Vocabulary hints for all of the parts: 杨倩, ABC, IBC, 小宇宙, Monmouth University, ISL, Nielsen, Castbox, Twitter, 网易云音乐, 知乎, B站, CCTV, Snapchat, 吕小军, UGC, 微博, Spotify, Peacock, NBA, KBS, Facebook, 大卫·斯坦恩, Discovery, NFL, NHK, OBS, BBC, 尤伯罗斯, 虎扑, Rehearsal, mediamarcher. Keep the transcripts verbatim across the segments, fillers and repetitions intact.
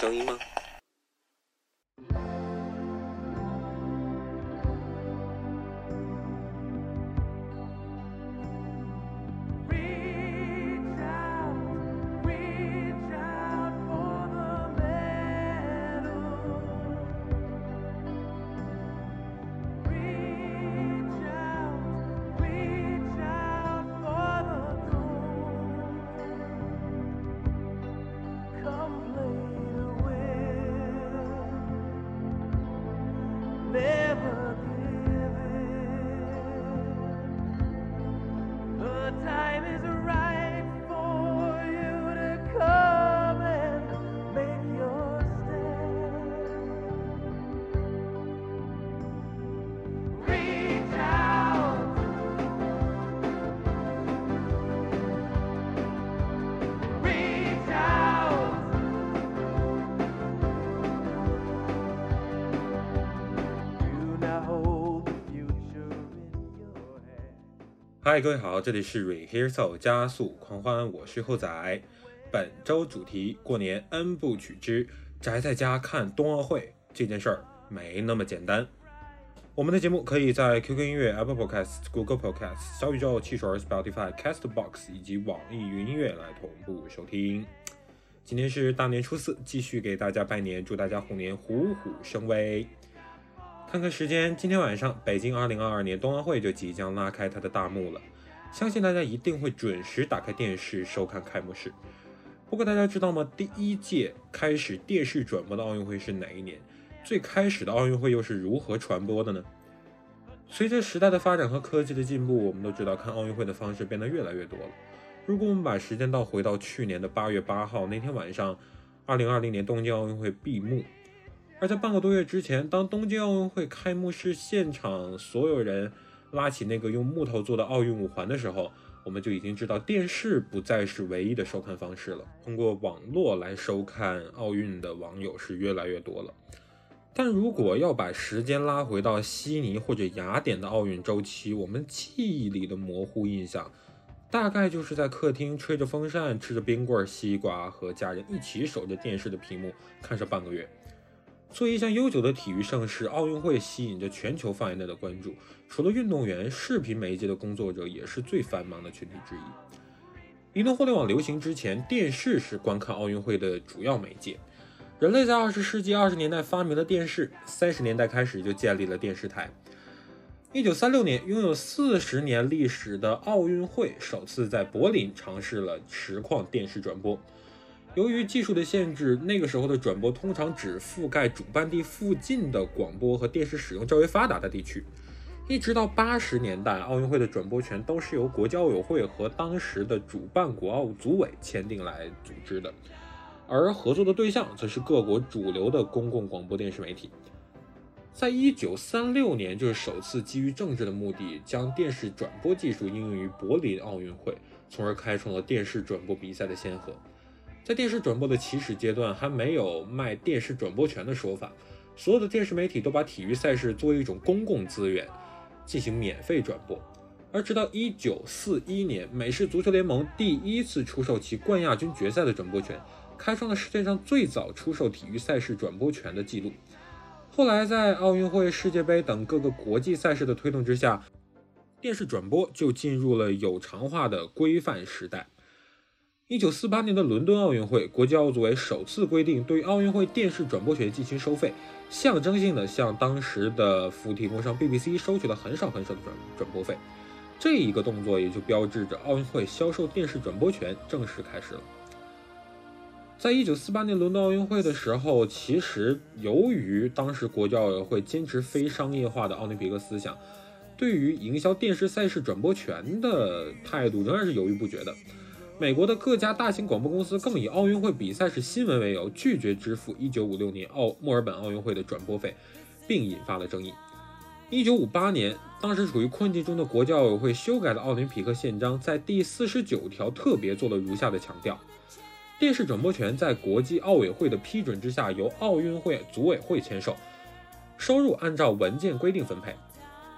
声音吗？嗨，各位好，这里是 Rehearsal 加速狂欢，我是厚仔。本周主题：过年 N 部曲之宅在家看冬奥会这件事儿没那么简单。我们的节目可以在 Q Q 音乐、Apple Podcast、Google Podcast、小宇宙、汽水、Spotify、Castbox 以及网易云音乐来同步收听。今天是大年初四，继续给大家拜年，祝大家虎年虎虎生威。看看时间，今天晚上北京二零二二年冬奥会就即将拉开它的大幕了，相信大家一定会准时打开电视收看开幕式。不过大家知道吗？第一届开始电视转播的奥运会是哪一年？最开始的奥运会又是如何传播的呢？随着时代的发展和科技的进步，我们都知道看奥运会的方式变得越来越多了。如果我们把时间倒回到去年的八月八号那天晚上，二零二零年东京奥运会闭幕。而在半个多月之前，当东京奥运会开幕式现场所有人拉起那个用木头做的奥运五环的时候，我们就已经知道电视不再是唯一的收看方式了。通过网络来收看奥运的网友是越来越多了。但如果要把时间拉回到悉尼或者雅典的奥运周期，我们记忆里的模糊印象大概就是在客厅吹着风扇，吃着冰棍、西瓜，和家人一起守着电视的屏幕看上半个月。作为一项悠久的体育盛事，奥运会吸引着全球范围内的关注，除了运动员，视频媒介的工作者也是最繁忙的群体之一。移动互联网流行之前，电视是观看奥运会的主要媒介。人类在二十世纪二十年代发明了电视，三十年代开始就建立了电视台。一九三六年，拥有四十年历史的奥运会首次在柏林尝试了实况电视转播。由于技术的限制，那个时候的转播通常只覆盖主办地附近的广播和电视使用较为发达的地区。一直到八十年代，奥运会的转播权都是由国际奥委会和当时的主办国奥组委签订来组织的，而合作的对象则是各国主流的公共广播电视媒体。在一九三六年，就是首次基于政治的目的将电视转播技术应用于柏林奥运会，从而开创了电视转播比赛的先河。在电视转播的起始阶段，还没有卖电视转播权的说法，所有的电视媒体都把体育赛事作为一种公共资源进行免费转播。而直到一九四一年，美式足球联盟第一次出售其冠亚军决赛的转播权，开创了世界上最早出售体育赛事转播权的记录。后来在奥运会、世界杯等各个国际赛事的推动之下，电视转播就进入了有偿化的规范时代。一九四八年的伦敦奥运会，国际奥组委首次规定对奥运会电视转播权进行收费，象征性的向当时的服务提供商 B B C 收取了很少很少的 转, 转播费。这一个动作也就标志着奥运会销售电视转播权正式开始了。在一九四八年伦敦奥运会的时候，其实由于当时国际奥委会坚持非商业化的奥林匹克思想，对于营销电视赛事转播权的态度仍然是犹豫不决的。美国的各家大型广播公司更以奥运会比赛是新闻为由，拒绝支付一九五六年奥墨尔本奥运会的转播费，并引发了争议。一九五八年，当时处于困境中的国际奥委会修改了奥林匹克宪章，在第四十九条特别做了如下的强调：电视转播权在国际奥委会的批准之下，由奥运会组委会签售，收入按照文件规定分配。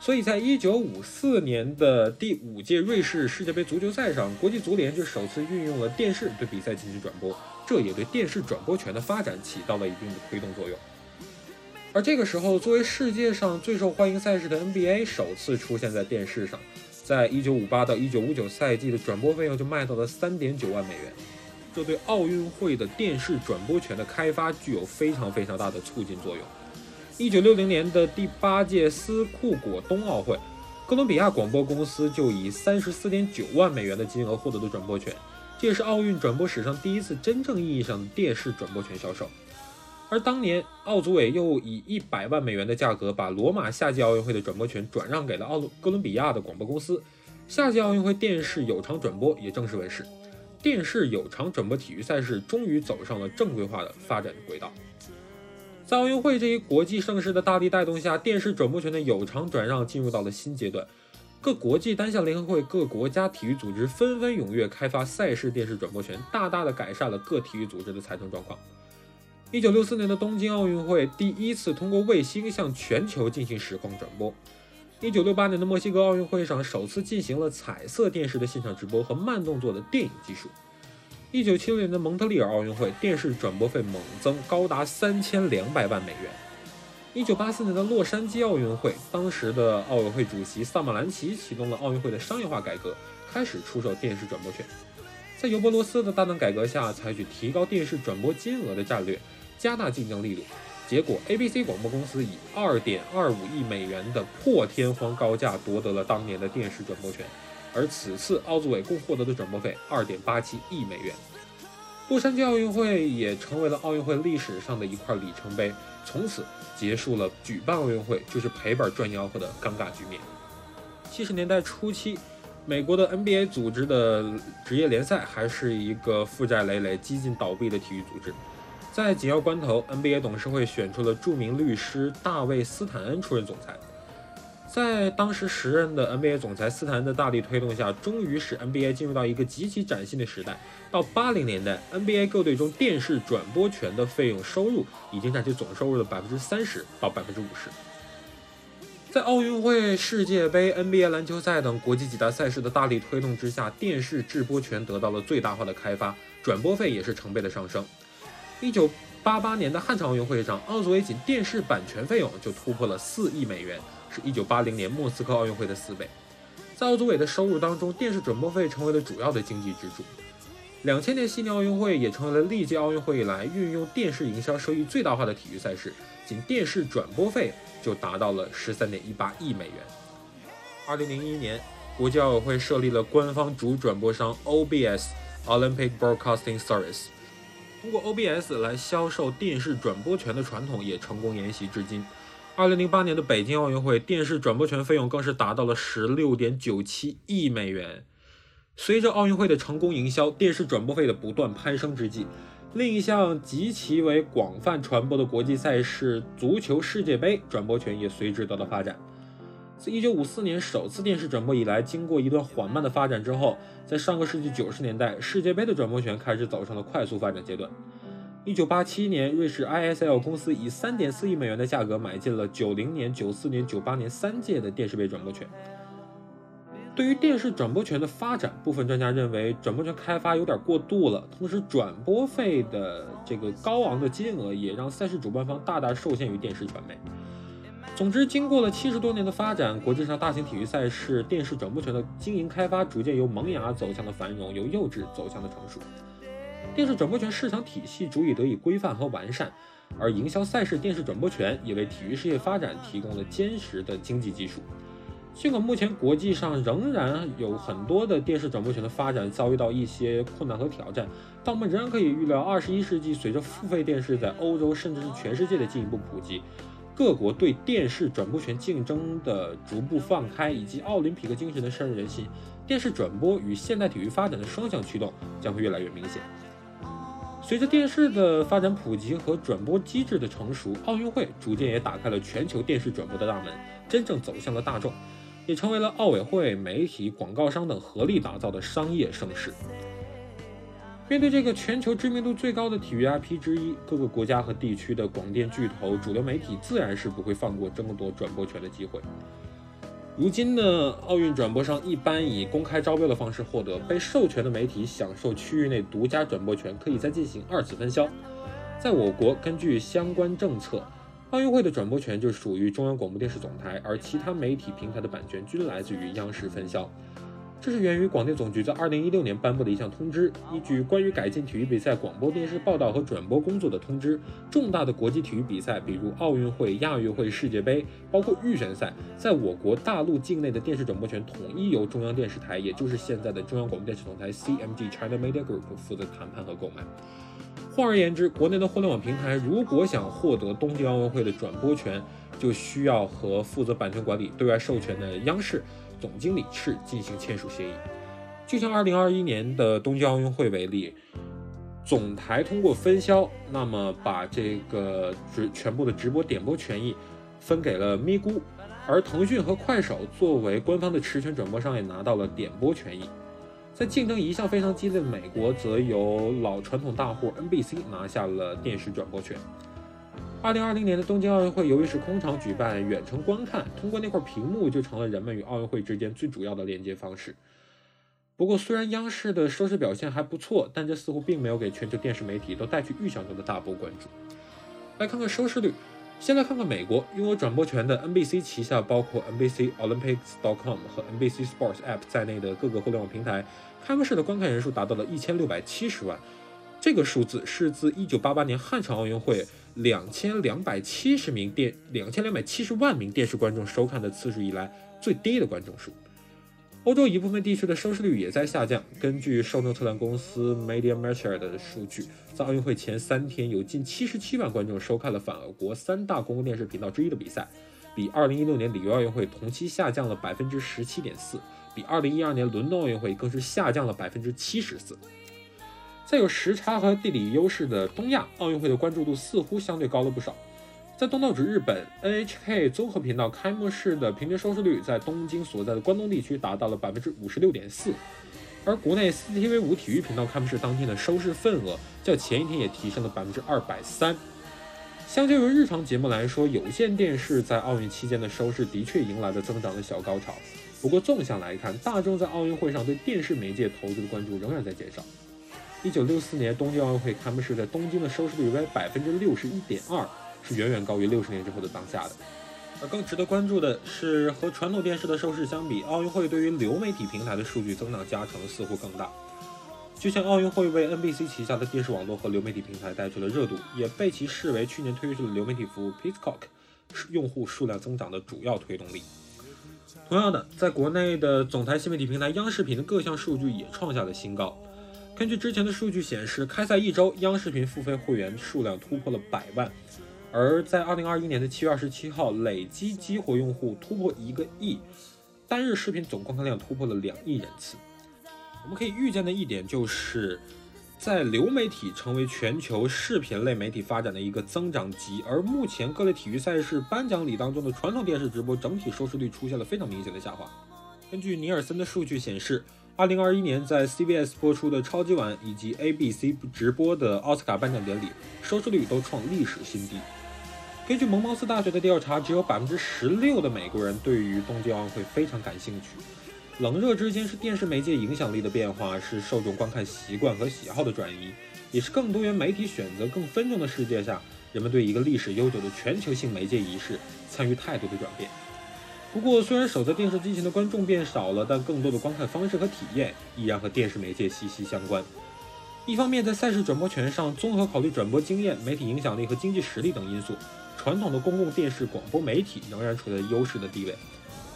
所以在一九五四年的第五届瑞士世界杯足球赛上，国际足联就首次运用了电视对比赛进行转播，这也对电视转播权的发展起到了一定的推动作用。而这个时候，作为世界上最受欢迎赛事的 N B A 首次出现在电视上，在一九五八到一九五九赛季的转播费用就卖到了 三点九万美元，这对奥运会的电视转播权的开发具有非常非常大的促进作用。一九六零年的第八届斯库果冬奥会，哥伦比亚广播公司就以 三十四点九万美元的金额获得了转播权，这也是奥运转播史上第一次真正意义上的电视转播权销售。而当年奥组委又以一百万美元的价格把罗马夏季奥运会的转播权转让给了奥哥伦比亚的广播公司，夏季奥运会电视有偿转播也正式问世，电视有偿转播体育赛事终于走上了正规化的发展轨道。在奥运会这一国际盛事的大力带动下，电视转播权的有偿转让进入到了新阶段，各国际单项联合会、各国家体育组织纷纷踊跃开发赛事电视转播权，大大的改善了各体育组织的财政状况。一九六四年的东京奥运会第一次通过卫星向全球进行实况转播，一九六八年的墨西哥奥运会上首次进行了彩色电视的现场直播和慢动作的电影技术，一九七六年的蒙特利尔奥运会电视转播费猛增，高达三千两百万美元。一九八四年的洛杉矶奥运会，当时的奥委会主席萨马兰奇启动了奥运会的商业化改革，开始出售电视转播权。在尤伯罗斯的大胆改革下，采取提高电视转播金额的战略，加大竞争力度，结果 A B C 广播公司以 二点二五亿美元的破天荒高价夺得了当年的电视转播权，而此次奥组委共获得的转播费 二点八七亿美元。洛杉矶奥运会也成为了奥运会历史上的一块里程碑，从此结束了举办奥运会就是赔本赚吆喝的尴尬局面。七十年代初期，美国的 N B A 组织的职业联赛还是一个负债累累、几近倒闭的体育组织，在紧要关头 N B A 董事会选出了著名律师大卫·斯坦恩出任总裁。在当时时任的 N B A 总裁斯坦恩的大力推动下，终于使 N B A 进入到一个极其崭新的时代。到八零年代 ，N B A 各队中电视转播权的费用收入已经占其总收入的 百分之三十 到 百分之五十。在奥运会、世界杯、N B A 篮球赛等国际几大赛事的大力推动之下，电视直播权得到了最大化的开发，转播费也是成倍的上升。一九八八年的汉城奥运会上，奥组委仅电视版权费用就突破了四亿美元，是一九八零年莫斯科奥运会的四倍。在奥组委的收入当中，电视转播费成为了主要的经济支柱。两千年悉尼奥运会也成为了历届奥运会以来运用电视营销收益最大化的体育赛事，仅电视转播费就达到了 十三点一八亿美元。二零零一年，国际奥委会设立了官方主转播商 O B S Olympic Broadcasting Service， 通过 O B S 来销售电视转播权的传统也成功沿袭至今。二零零八年的北京奥运会，电视转播权费用更是达到了 十六点九七亿美元。随着奥运会的成功营销，电视转播费的不断攀升之际，另一项极其为广泛传播的国际赛事足球世界杯转播权也随之得到发展。自一九五四年首次电视转播以来，经过一段缓慢的发展之后，在上个世纪九十年代，世界杯的转播权开始走上了快速发展阶段。一九八七年，瑞士 I S L 公司以 三点四亿美元的价格买进了九零年、九四年、九八年三届的电视杯转播权。对于电视转播权的发展，部分专家认为转播权开发有点过度了，同时转播费的这个高昂的金额也让赛事主办方大大受限于电视传媒。总之，经过了七十多年的发展，国际上大型体育赛事电视转播权的经营开发逐渐由萌芽走向了繁荣，由幼稚走向了成熟。电视转播权市场体系足以得以规范和完善，而营销赛事电视转播权也为体育事业发展提供了坚实的经济基础。尽管目前国际上仍然有很多的电视转播权的发展遭遇到一些困难和挑战，但我们仍然可以预料，二十一世纪随着付费电视在欧洲甚至是全世界的进一步普及，各国对电视转播权竞争的逐步放开，以及奥林匹克精神的深入人心，电视转播与现代体育发展的双向驱动将会越来越明显。随着电视的发展普及和转播机制的成熟，奥运会逐渐也打开了全球电视转播的大门，真正走向了大众，也成为了奥委会、媒体、广告商等合力打造的商业盛事。面对这个全球知名度最高的体育 I P 之一，各个国家和地区的广电巨头、主流媒体自然是不会放过争夺转播权的机会。如今呢，奥运转播商一般以公开招标的方式获得，被授权的媒体享受区域内独家转播权，可以再进行二次分销。在我国，根据相关政策，奥运会的转播权就属于中央广播电视总台，而其他媒体平台的版权均来自于央视分销。这是源于广电总局在二零一六年颁布的一项通知，依据关于改进体育比赛广播电视报道和转播工作的通知，重大的国际体育比赛，比如奥运会、亚运会、世界杯，包括预选赛，在我国大陆境内的电视转播权统一由中央电视台，也就是现在的中央广播电视总台 C M G China Media Group 负责谈判和购买。换而言之，国内的互联网平台如果想获得东京奥运会的转播权，就需要和负责版权管理、对外授权的央视总经理室进行签署协议。就像二零二一年的东京奥运会为例，总台通过分销，那么把这个全部的直播点播权益分给了咪咕，而腾讯和快手作为官方的持权转播商也拿到了点播权益。在竞争一向非常激烈的美国，则由老传统大户 N B C 拿下了电视转播权。二零二零年的东京奥运会由于是空场举办，远程观看通过那块屏幕就成了人们与奥运会之间最主要的连接方式。不过虽然央视的收视表现还不错，但这似乎并没有给全球电视媒体都带去预想中的大波关注。来看看收视率，先来看看美国。拥有转播权的 N B C 旗下包括 N B C Olympics 点 com 和 N B C Sports App 在内的各个互联网平台开幕式的观看人数达到了一千六百七十万，这个数字是自一九八八年汉城奥运会两千两百七十万名电视观众收看的次数以来最低的观众数。欧洲一部分地区的收视率也在下降。根据受众测量公司 mediamarcher 的数据，在奥运会前三天有近七十七万观众收看了法国三大公共电视频道之一的比赛，比二零一六年里约奥运会同期下降了 百分之十七点四， 比二零一二年伦敦奥运会更是下降了 百分之七十四。在有时差和地理优势的东亚，奥运会的关注度似乎相对高了不少。在东道主日本 N H K 综合频道开幕式的平均收视率在东京所在的关东地区达到了 百分之五十六点四， 而国内 C C T V 五 体育频道开幕式当天的收视份额较前一天也提升了 百分之二百三。 相较于日常节目来说，有线电视在奥运期间的收视的确迎来了增长的小高潮。不过纵向来看，大众在奥运会上对电视媒介投资的关注仍然在减少。一九六四年东京奥运会开幕式在东京的收视率为 百分之六十一点二， 是远远高于六十年之后的当下的。而更值得关注的是，和传统电视的收视相比，奥运会对于流媒体平台的数据增长加成似乎更大。就像奥运会为 N B C 旗下的电视网络和流媒体平台带去了热度，也被其视为去年推出的流媒体服务 Peacock 用户数量增长的主要推动力。同样的，在国内的总台新媒体平台央视频的各项数据也创下了新高。根据之前的数据显示，开赛一周，央视频付费会员数量突破了百万，而在二零二一年的七月二十七号，累计激活用户突破一个亿，单日视频总观看量突破了两亿人次。我们可以预见的一点就是，在流媒体成为全球视频类媒体发展的一个增长极，而目前各类体育赛事颁奖礼当中的传统电视直播整体收视率出现了非常明显的下滑。根据尼尔森的数据显示，二零二一年在 C B S 播出的超级碗以及 A B C 直播的奥斯卡颁奖典礼收视率都创历史新低。根据蒙茅斯大学的调查，只有 百分之十六 的美国人对于东京奥运会非常感兴趣。冷热之间是电视媒介影响力的变化，是受众观看习惯和喜好的转移，也是更多元媒体选择更分众的世界下，人们对一个历史悠久的全球性媒介仪式参与态度的转变。不过，虽然守在电视机前的观众变少了，但更多的观看方式和体验依然和电视媒介息息相关。一方面，在赛事转播权上，综合考虑转播经验、媒体影响力和经济实力等因素，传统的公共电视广播媒体仍然处在优势的地位，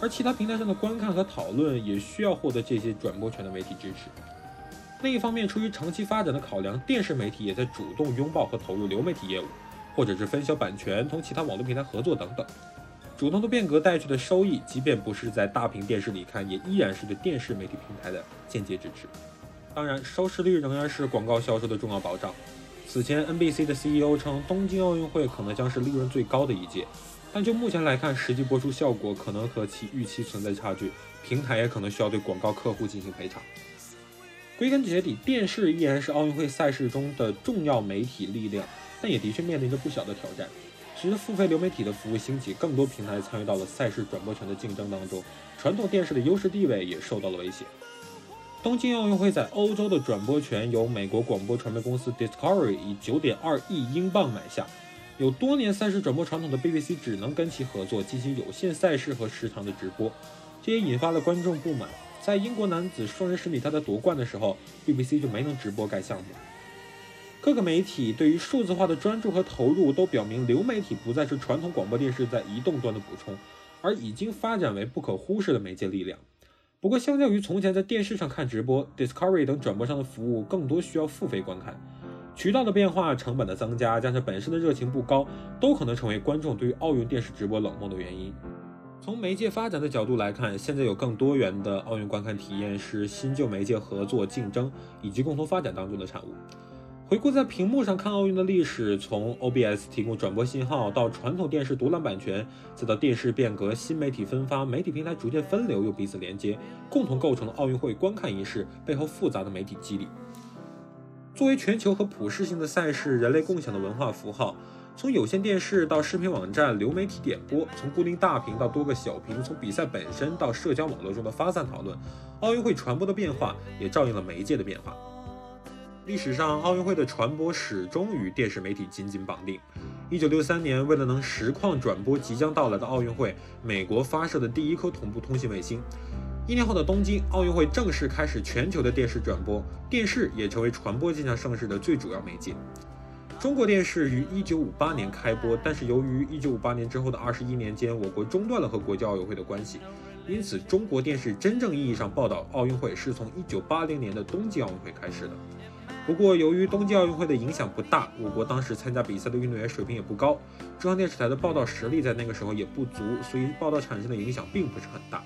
而其他平台上的观看和讨论也需要获得这些转播权的媒体支持。另一方面，出于长期发展的考量，电视媒体也在主动拥抱和投入流媒体业务，或者是分销版权、同其他网络平台合作等等。主动的变革带去的收益，即便不是在大屏电视里看，也依然是对电视媒体平台的间接支持。当然，收视率仍然是广告销售的重要保障。此前 N B C 的 C E O 称，东京奥运会可能将是利润最高的一届，但就目前来看，实际播出效果可能和其预期存在差距，平台也可能需要对广告客户进行赔偿。归根结底，电视依然是奥运会赛事中的重要媒体力量，但也的确面临着不小的挑战。随着付费流媒体的服务兴起，更多平台参与到了赛事转播权的竞争当中，传统电视的优势地位也受到了威胁。东京奥运会在欧洲的转播权由美国广播传媒公司 Discovery 以 九点二亿英镑买下，有多年赛事转播传统的 B B C 只能跟其合作进行有限赛事和时长的直播，这也引发了观众不满。在英国男子双人十米他在夺冠的时候 ，B B C 就没能直播该项目。各个媒体对于数字化的专注和投入都表明，流媒体不再是传统广播电视在移动端的补充，而已经发展为不可忽视的媒介力量。不过，相较于从前在电视上看直播 ，Discovery 等转播商的服务更多需要付费观看。渠道的变化、成本的增加，加上本身的热情不高，都可能成为观众对于奥运电视直播冷漠的原因。从媒介发展的角度来看，现在有更多元的奥运观看体验是新旧媒介合作、竞争以及共同发展当中的产物。回顾在屏幕上看奥运的历史，从 O B S 提供转播信号到传统电视独揽版权，再到电视变革、新媒体分发，媒体平台逐渐分流又彼此连接，共同构成了奥运会观看仪式背后复杂的媒体肌理。作为全球和普世性的赛事，人类共享的文化符号，从有线电视到视频网站、流媒体点播，从固定大屏到多个小屏，从比赛本身到社交网络中的发散讨论，奥运会传播的变化也照应了媒介的变化。历史上，奥运会的传播始终与电视媒体紧紧绑定。一九六三年，为了能实况转播即将到来的奥运会，美国发射的第一颗同步通信卫星。一年后的东京奥运会正式开始全球的电视转播，电视也成为传播这项盛事的最主要媒介。中国电视于一九五八年开播，但是由于一九五八年之后的二十一年间，我国中断了和国际奥运会的关系，因此中国电视真正意义上报道奥运会是从一九八零年的冬季奥运会开始的。不过，由于冬季奥运会的影响不大，我国当时参加比赛的运动员水平也不高，中央电视台的报道实力在那个时候也不足，所以报道产生的影响并不是很大。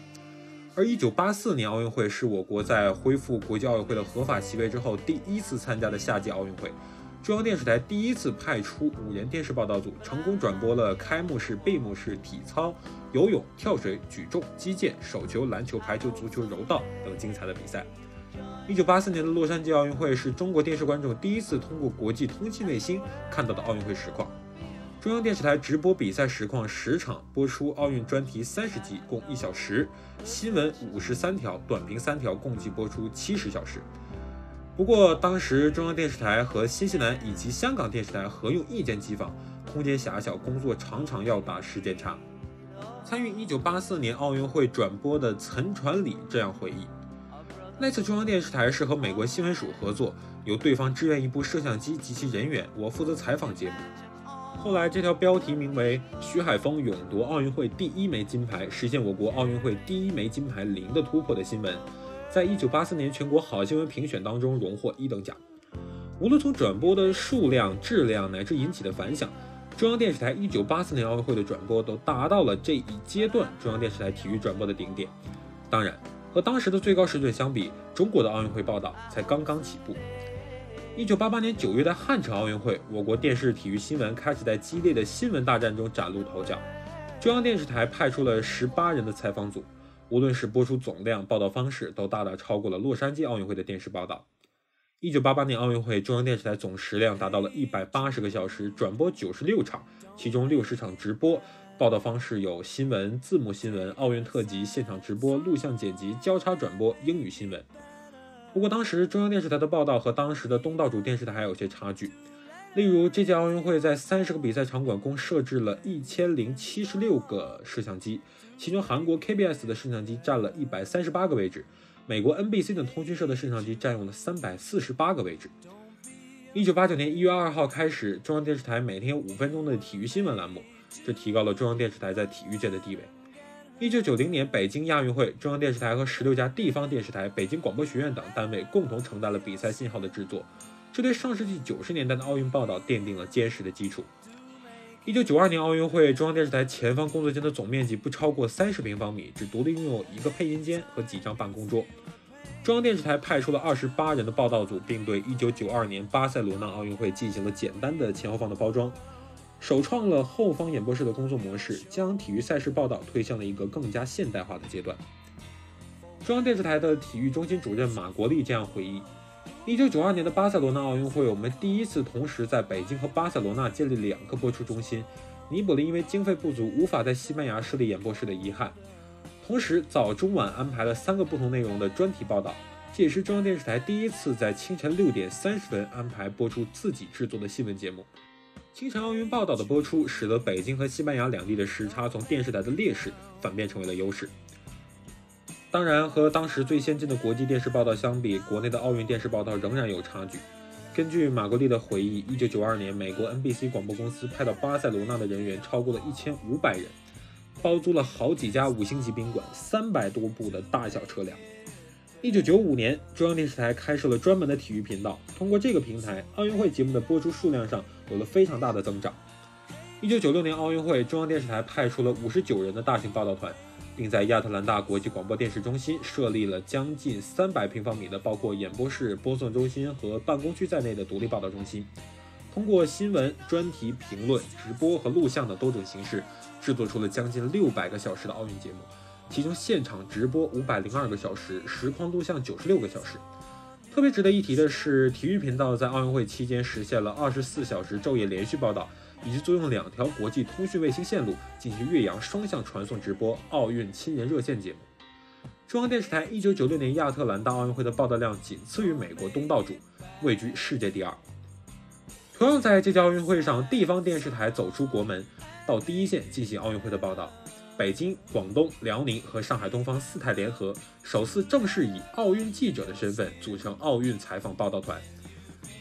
而一九八四年奥运会是我国在恢复国际奥运会的合法席位之后第一次参加的夏季奥运会，中央电视台第一次派出五人电视报道组，成功转播了开幕式、闭幕式、体操、游泳、跳水、举重、击剑、手球、篮球、排球、足球、柔道等精彩的比赛。一九八四年的洛杉矶奥运会是中国电视观众第一次通过国际通信卫星看到的奥运会实况。中央电视台直播比赛实况十场，播出奥运专题三十集，共一小时；新闻五十三条，短评三条，共计播出七十小时。不过，当时中央电视台和新西兰以及香港电视台合用一间机房，空间狭小，工作常常要打时间差。参与一九八四年奥运会转播的岑传礼这样回忆。那次中央电视台是和美国新闻署合作，由对方支援一部摄像机及其人员，我负责采访节目。后来这条标题名为“徐海峰勇夺奥运会第一枚金牌，实现我国奥运会第一枚金牌零的突破”的新闻，在一九八四年全国好新闻评选当中荣获一等奖。无论从转播的数量、质量乃至引起的反响，中央电视台一九八四年奥运会的转播都达到了这一阶段中央电视台体育转播的顶点。当然，和当时的最高水准相比，中国的奥运会报道才刚刚起步。一九八八年九月的汉城奥运会，我国电视体育新闻开始在激烈的新闻大战中崭露头角。中央电视台派出了十八人的采访组，无论是播出总量、报道方式，都大大超过了洛杉矶奥运会的电视报道。一九八八年奥运会，中央电视台总时量达到了一百八十个小时，转播九十六场，其中六十场直播。报道方式有新闻、字幕新闻、奥运特辑、现场直播、录像剪辑、交叉转播、英语新闻。不过当时中央电视台的报道和当时的东道主电视台还有些差距。例如，这届奥运会在三十个比赛场馆共设置了一千零七十六个摄像机，其中韩国 K B S 的摄像机占了一百三十八个位置，美国 N B C 等通讯社的摄像机占用了三百四十八个位置。一九八九年一月二号开始，中央电视台每天有五分钟的体育新闻栏目，这提高了中央电视台在体育界的地位。一九九零年北京亚运会，中央电视台和十六家地方电视台、北京广播学院等单位共同承担了比赛信号的制作，这对上世纪九十年代的奥运报道奠定了坚实的基础。一九九二年奥运会，中央电视台前方工作间的总面积不超过三十平方米，只独立拥有一个配音间和几张办公桌。中央电视台派出了二十八人的报道组，并对一九九二年巴塞罗那奥运会进行了简单的前后方的包装，首创了后方演播室的工作模式，将体育赛事报道推向了一个更加现代化的阶段。中央电视台的体育中心主任马国立这样回忆一九九二年的巴塞罗那奥运会，我们第一次同时在北京和巴塞罗那建立两个播出中心，弥补了因为经费不足无法在西班牙设立演播室的遗憾。同时早中晚安排了三个不同内容的专题报道，这也是中央电视台第一次在清晨六点三十分安排播出自己制作的新闻节目。清晨奥运报道的播出使得北京和西班牙两地的时差从电视台的劣势反变成为了优势。当然，和当时最先进的国际电视报道相比，国内的奥运电视报道仍然有差距。根据马国利的回忆，一九九二年美国 N B C 广播公司派到巴塞罗那的人员超过了一千五百人，包租了好几家五星级宾馆，三百多部的大小车辆。一九九五年，中央电视台开设了专门的体育频道，通过这个平台，奥运会节目的播出数量上有了非常大的增长。一九九六年奥运会，中央电视台派出了五十九人的大型报道团，并在亚特兰大国际广播电视中心设立了将近三百平方米的包括演播室、播送中心和办公区在内的独立报道中心，通过新闻、专题、评论、直播和录像的多种形式，制作出了将近六百个小时的奥运节目，其中现场直播五百零二个小时，实况录像九十六个小时。特别值得一提的是，体育频道在奥运会期间实现了二十四小时昼夜连续报道，以及租用两条国际通讯卫星线路进行越洋双向传送直播奥运亲人热线节目。中央电视台一九九六年亚特兰大奥运会的报道量仅次于美国东道主，位居世界第二。同样在这届奥运会上，地方电视台走出国门，到第一线进行奥运会的报道。北京、广东、辽宁和上海东方四台联合，首次正式以奥运记者的身份组成奥运采访报道团。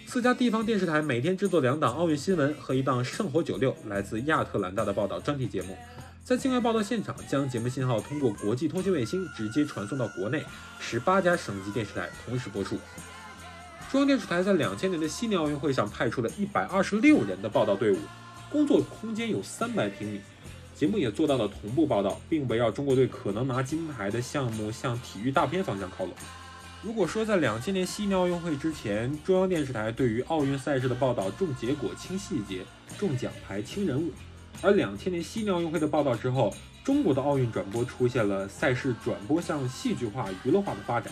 四家地方电视台每天制作两档奥运新闻和一档圣火九六来自亚特兰大的报道专题节目，在境外报道现场将节目信号通过国际通信卫星直接传送到国内十八家省级电视台同时播出。中央电视台在两千年的悉尼奥运会上派出了一百二十六人的报道队伍，工作空间有三百平米，节目也做到了同步报道，并围绕中国队可能拿金牌的项目向体育大片方向靠拢。如果说在两千年悉尼奥运会之前，中央电视台对于奥运赛事的报道重结果轻细节，重奖牌轻人物，而两千年悉尼奥运会的报道之后，中国的奥运转播出现了赛事转播向戏剧化、娱乐化的发展。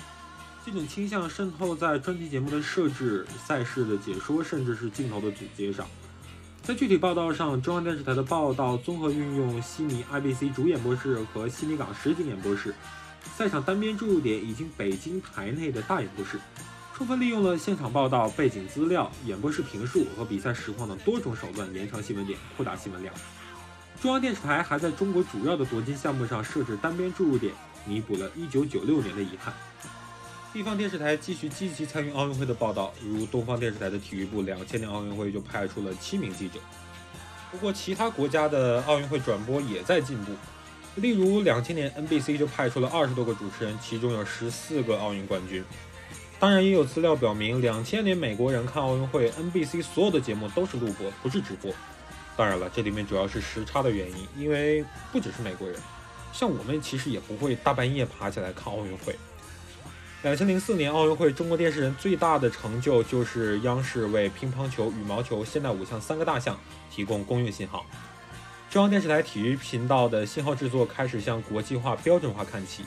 这种倾向渗透在专题节目的设置、赛事的解说，甚至是镜头的组接上。在具体报道上，中央电视台的报道综合运用悉尼 I B C 主演播室和悉尼港实景演播室，赛场单边注入点以及北京台内的大演播室，充分利用了现场报道、背景资料、演播室评述和比赛实况等多种手段，延长新闻点，扩大新闻量。中央电视台还在中国主要的夺金项目上设置单边注入点，弥补了一九九六年的遗憾。地方电视台继续积极参与奥运会的报道，如东方电视台的体育部两千年奥运会就派出了七名记者。不过其他国家的奥运会转播也在进步，例如两千年 N B C 就派出了二十多个主持人，其中有十四个奥运冠军。当然也有资料表明，两千年美国人看奥运会 N B C 所有的节目都是录播，不是直播。当然了，这里面主要是时差的原因，因为不只是美国人，像我们其实也不会大半夜爬起来看奥运会。两千零四年奥运会，中国电视人最大的成就就是央视为乒乓球、羽毛球、现代五项三个大项提供公用信号。中央电视台体育频道的信号制作开始向国际化、标准化看齐。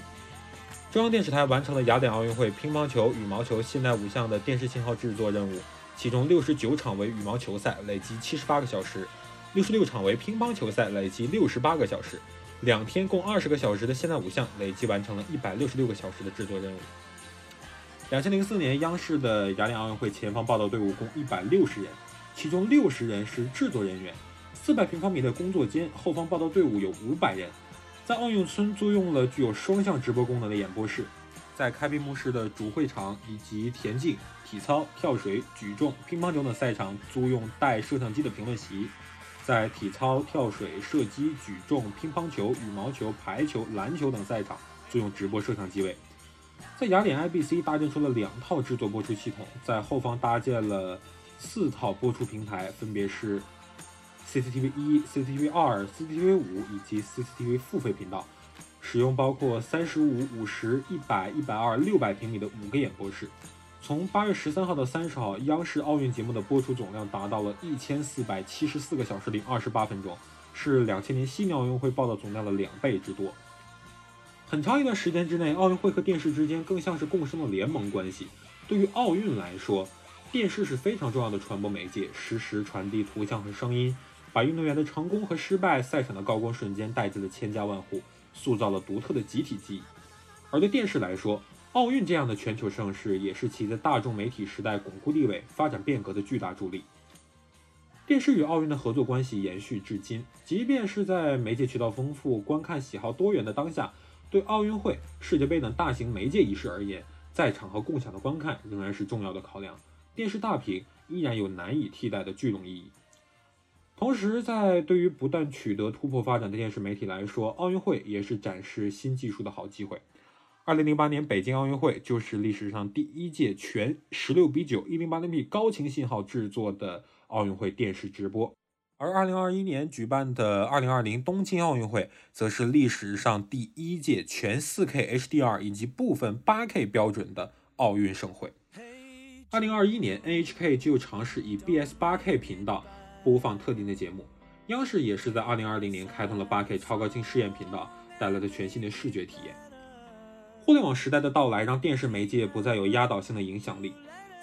中央电视台完成了雅典奥运会乒乓球、羽毛球、现代五项的电视信号制作任务，其中六十九场为羽毛球赛，累计七十八个小时，六十六场为乒乓球赛，累计六十八个小时，两天共二十个小时的现代五项累计完成了一百六十六个小时的制作任务。两千零四年央视的雅典奥运会前方报道队伍共一百六十人，其中六十人是制作人员，四百平方米的工作间后方报道队伍有五百人，在奥运村租用了具有双向直播功能的演播室，在开闭幕式的主会场以及田径、体操、跳水、举重、乒乓球等赛场租用带摄像机的评论席，在体操、跳水、射击、举重、乒乓球、羽毛球、排球、篮球等赛场租用直播摄像机位。在雅典 I B C 搭建出了两套制作播出系统，在后方搭建了四套播出平台，分别是 C C T V 一、C C T V 二、C C T V 五 以及 C C T V 付费频道，使用包括三十五、五十、一百、一百二、六百平米的五个演播室。从八月十三号到三十号，央视奥运节目的播出总量达到了一千四百七十四个小时零二十八分钟，是两千年悉尼奥运会报道总量的两倍之多。很长一段时间之内，奥运会和电视之间更像是共生的联盟关系，对于奥运来说，电视是非常重要的传播媒介，实时传递图像和声音，把运动员的成功和失败、赛场的高光瞬间带进了千家万户，塑造了独特的集体记忆。而对电视来说，奥运这样的全球盛事也是其在大众媒体时代巩固地位、发展变革的巨大助力。电视与奥运的合作关系延续至今，即便是在媒介渠道丰富、观看喜好多元的当下，对奥运会、世界杯等大型媒介仪式而言，在场和共享的观看仍然是重要的考量，电视大屏依然有难以替代的聚拢意义。同时，在对于不断取得突破发展的电视媒体来说，奥运会也是展示新技术的好机会。二零零八年北京奥运会就是历史上第一届全 十六比九 一零八零 P 高清信号制作的奥运会电视直播，而二零二一年举办的二零二零东京奥运会则是历史上第一届全 四K H D R 以及部分 八K 标准的奥运盛会。二零二一年 N H K 就尝试以 B S 八K 频道播放特定的节目，央视也是在二零二零年开通了 八K 超高清试验频道，带来了全新的视觉体验。互联网时代的到来让电视媒介不再有压倒性的影响力，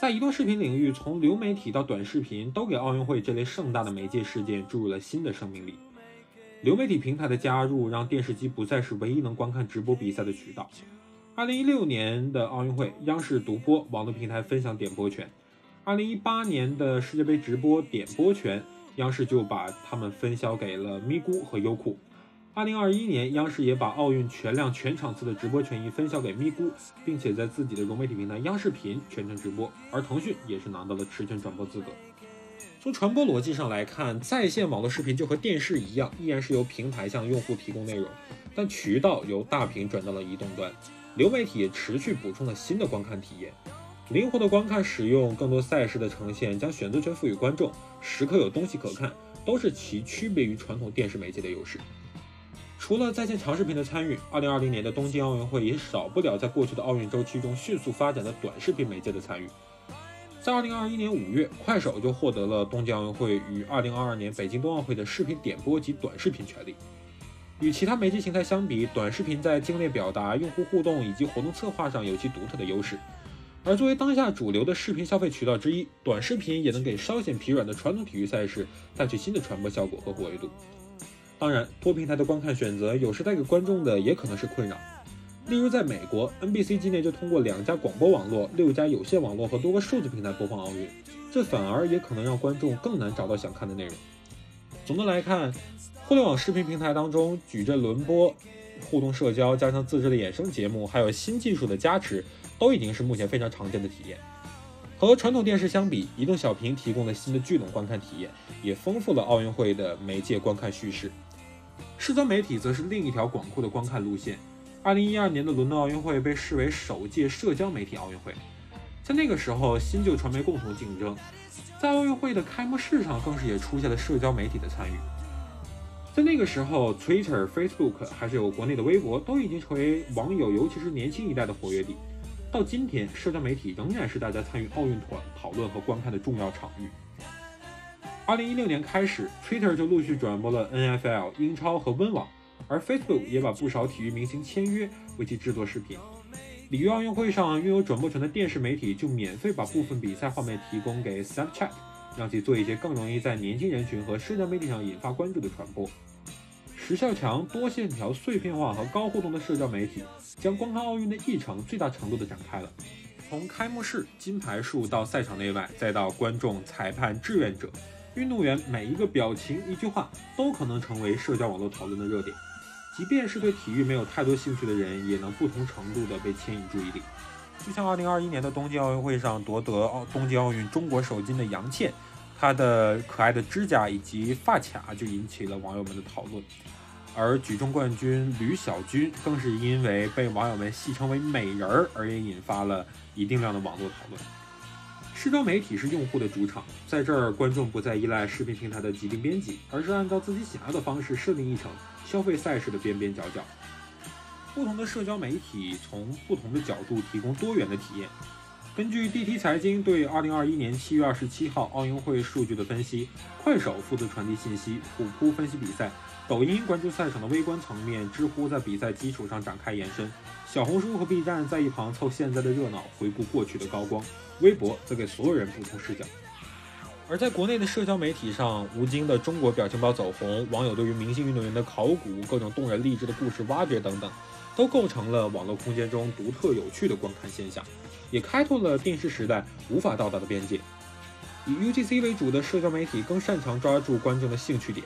在移动视频领域，从流媒体到短视频都给奥运会这类盛大的媒介事件注入了新的生命力。流媒体平台的加入让电视机不再是唯一能观看直播比赛的渠道。二零一六年的奥运会，央视独播，网络平台分享点播权。二零一八年的世界杯直播点播权，央视就把它们分销给了咪咕和优酷。二零二一年，央视也把奥运全量全场次的直播权益分销给咪咕，并且在自己的融媒体平台央视频全程直播，而腾讯也是拿到了持权转播资格。从传播逻辑上来看，在线网络视频就和电视一样，依然是由平台向用户提供内容，但渠道由大屏转到了移动端，流媒体也持续补充了新的观看体验。灵活的观看使用，更多赛事的呈现，将选择权赋予观众，时刻有东西可看，都是其区别于传统电视媒介的优势。除了在线长视频的参与，二零二零年的东京奥运会也少不了在过去的奥运周期中迅速发展的短视频媒介的参与。在二零二一年五月，快手就获得了东京奥运会与二零二二年北京冬奥会的视频点播及短视频权利。与其他媒介形态相比，短视频在精炼表达、用户互动以及活动策划上有其独特的优势。而作为当下主流的视频消费渠道之一，短视频也能给稍显疲软的传统体育赛事带去新的传播效果和活跃度。当然，多平台的观看选择有时带给观众的也可能是困扰。例如在美国 ，N B C 今年就通过两家广播网络、六家有线网络和多个数字平台播放奥运，这反而也可能让观众更难找到想看的内容。总的来看，互联网视频平台当中矩阵轮播、互动社交加上自制的衍生节目，还有新技术的加持，都已经是目前非常常见的体验。和传统电视相比，移动小屏提供了新的聚拢观看体验，也丰富了奥运会的媒介观看叙事。社交媒体则是另一条广阔的观看路线。二零一二年的伦敦奥运会被视为首届社交媒体奥运会，在那个时候，新旧传媒共同竞争，在奥运会的开幕式上更是也出现了社交媒体的参与。在那个时候 Twitter、Facebook 还是有国内的微博都已经成为网友尤其是年轻一代的活跃地。到今天，社交媒体仍然是大家参与奥运讨论和观看的重要场域。二零一六年开始， Twitter 就陆续转播了 N F L、英超和温网，而 Facebook 也把不少体育明星签约为其制作视频。里约奥运会上，拥有转播权的电视媒体就免费把部分比赛画面提供给 Snapchat， 让其做一些更容易在年轻人群和社交媒体上引发关注的传播。时效强、多线条、碎片化和高互动的社交媒体，将观看奥运的议程最大程度地展开了。从开幕式、金牌数到赛场内外，再到观众、裁判、志愿者、运动员，每一个表情、一句话都可能成为社交网络讨论的热点。即便是对体育没有太多兴趣的人，也能不同程度地被牵引注意力。就像二零二一年的东京奥运会上夺得东京奥运中国首金的杨倩，她的可爱的指甲以及发卡就引起了网友们的讨论，而举重冠军吕小军更是因为被网友们戏称为美人儿，而也引发了一定量的网络讨论。社交媒体是用户的主场，在这儿观众不再依赖视频平台的既定编辑，而是按照自己想要的方式设定议程，消费赛事的边边角角。不同的社交媒体从不同的角度提供多元的体验。根据 D T 财经对二零二一年七月二十七号奥运会数据的分析，快手负责传递信息，虎扑分析比赛，抖音关注赛场的微观层面，知乎在比赛基础上展开延伸，小红书和 B 站在一旁凑现在的热闹，回顾过去的高光，微博则给所有人不同视角。而在国内的社交媒体上，吴京的中国表情包走红，网友对于明星运动员的考古、各种动人励志的故事挖掘等等，都构成了网络空间中独特有趣的观看现象，也开拓了电视时代无法到达的边界。以 U G C 为主的社交媒体更擅长抓住观众的兴趣点，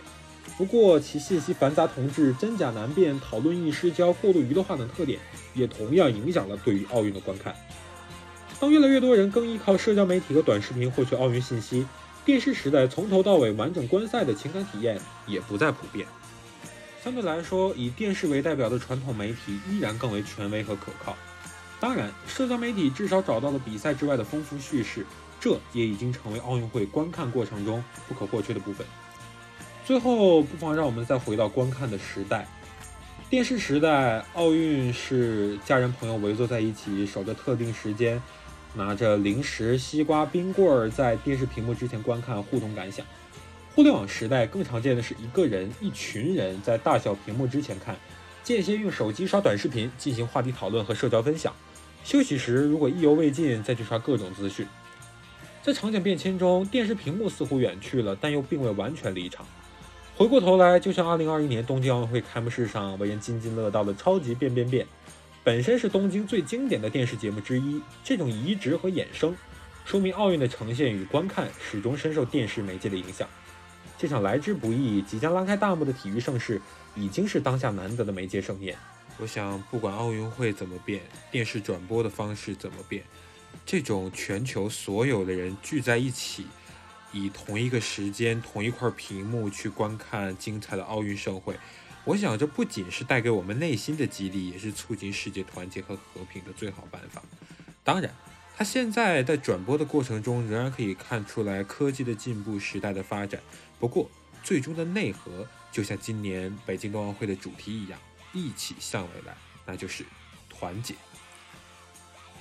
不过其信息繁杂、同质、真假难辨、讨论易失焦、过度娱乐化等特点，也同样影响了对于奥运的观看。当越来越多人更依靠社交媒体和短视频获取奥运信息，电视时代从头到尾完整观赛的情感体验也不再普遍。相对来说，以电视为代表的传统媒体依然更为权威和可靠。当然，社交媒体至少找到了比赛之外的丰富叙事，这也已经成为奥运会观看过程中不可或缺的部分。最后，不妨让我们再回到观看的时代。电视时代，奥运是家人朋友围坐在一起，守着特定时间，拿着零食、西瓜、冰棍儿，在电视屏幕之前观看，互动感想。互联网时代更常见的是一个人、一群人在大小屏幕之前看，间歇用手机刷短视频进行话题讨论和社交分享。休息时如果意犹未尽，再去刷各种资讯。在场景变迁中，电视屏幕似乎远去了，但又并未完全离场。回过头来，就像二零二一年东京奥运会开幕式上为人津津乐道的超级变变变，本身是东京最经典的电视节目之一，这种移植和衍生说明奥运的呈现与观看始终深受电视媒介的影响。这场来之不易、即将拉开大幕的体育盛事，已经是当下难得的媒介盛宴。我想，不管奥运会怎么变，电视转播的方式怎么变，这种全球所有的人聚在一起，以同一个时间、同一块屏幕去观看精彩的奥运盛会，我想这不仅是带给我们内心的激励，也是促进世界团结和和平的最好办法。当然，它现在在转播的过程中仍然可以看出来科技的进步、时代的发展，不过最终的内核就像今年北京冬奥会的主题一样，一起向未来，那就是团结。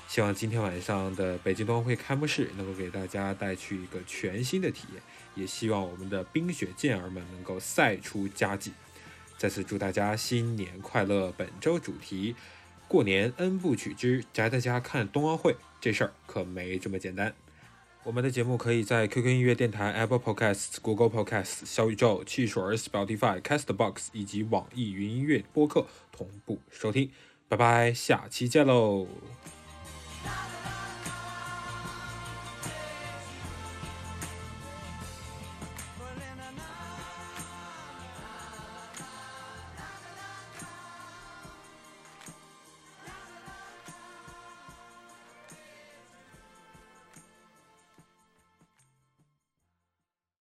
希望今天晚上的北京冬奥会开幕式能够给大家带去一个全新的体验，也希望我们的冰雪健儿们能够赛出佳绩。再次祝大家新年快乐！本周主题：过年 N 部曲之宅在家看冬奥会，这事儿可没这么简单。我们的节目可以在 Q Q 音乐电台、Apple Podcast、Google Podcast、小宇宙、汽水、Spotify、Castbox 以及网易云音乐播客同步收听。拜拜，下期见喽！